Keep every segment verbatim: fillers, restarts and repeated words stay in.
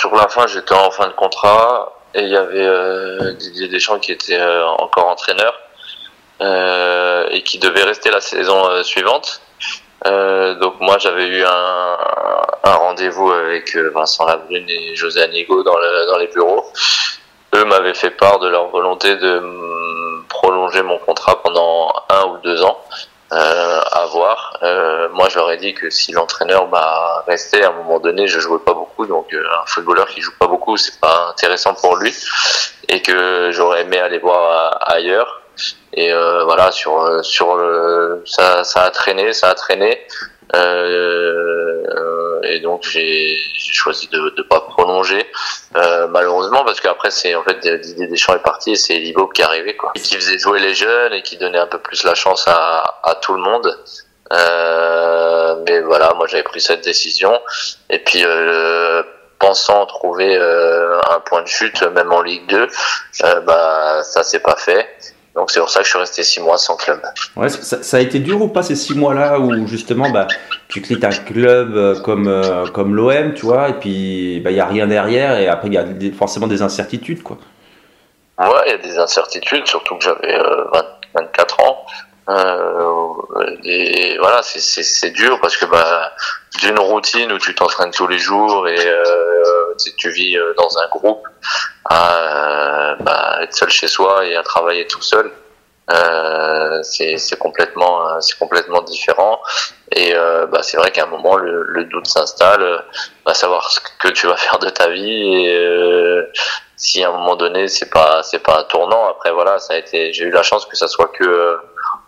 Sur la fin, j'étais en fin de contrat et il y avait euh, Didier Deschamps qui était euh, encore entraîneur euh, et qui devait rester la saison euh, suivante. Euh, donc moi, j'avais eu un, un rendez-vous avec euh, Vincent Labrune et José Anigo dans, le, dans les bureaux. Eux m'avaient fait part de leur volonté de prolonger mon contrat pendant un ou deux ans, euh, à voir. Euh, moi, j'aurais dit que si l'entraîneur m'a resté, à un moment donné, je jouais pas beaucoup, donc euh, un footballeur qui joue pas beaucoup, c'est pas intéressant pour lui, et que j'aurais aimé aller voir à, ailleurs. Et euh, voilà, sur sur le, ça ça a traîné, ça a traîné. Euh, euh, et donc j'ai, j'ai choisi de ne pas prolonger euh, malheureusement, parce qu'après c'est en fait Didier Deschamps est parti et c'est Elie Baup qui est arrivé quoi, et qui faisait jouer les jeunes et qui donnait un peu plus la chance à, à tout le monde. Euh, mais voilà, moi j'avais pris cette décision et puis euh, pensant trouver euh, un point de chute même en Ligue deux, euh, bah ça s'est pas fait. Donc c'est pour ça que je suis resté six mois sans club. Ouais, ça, ça a été dur ou pas ces six mois-là où justement bah, tu quittes un club comme, euh, comme l'O M, tu vois, et puis bah, y a rien derrière et après il y a des, forcément des incertitudes, quoi. Ouais, il y a des incertitudes, surtout que j'avais euh, vingt, vingt-quatre ans. Euh, et voilà, c'est, c'est, c'est dur parce que bah, d'une routine où tu t'entraînes tous les jours et euh, tu vis euh, dans un groupe à euh, bah, être seul chez soi et à travailler tout seul, euh, c'est, c'est complètement euh, c'est complètement différent. Et euh, bah, c'est vrai qu'à un moment le, le doute s'installe, bah, savoir ce que tu vas faire de ta vie et euh, si à un moment donné c'est pas c'est pas un tournant. Après voilà, ça a été, j'ai eu la chance que ça soit que euh,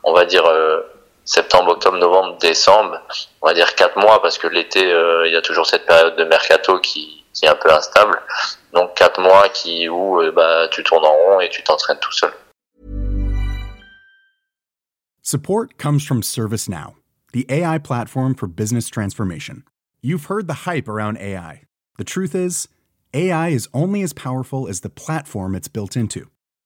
on va dire euh, septembre, octobre, novembre, décembre, on va dire quatre mois, parce que l'été il euh, y a toujours cette période de mercato qui, qui est un peu instable. Donc quatre mois qui où euh, bah, tu tournes en rond et tu t'entraînes tout seul. Support comes from ServiceNow, the A I platform for business transformation. You've heard the hype around A I. The truth is, A I is only as powerful as the platform it's built into.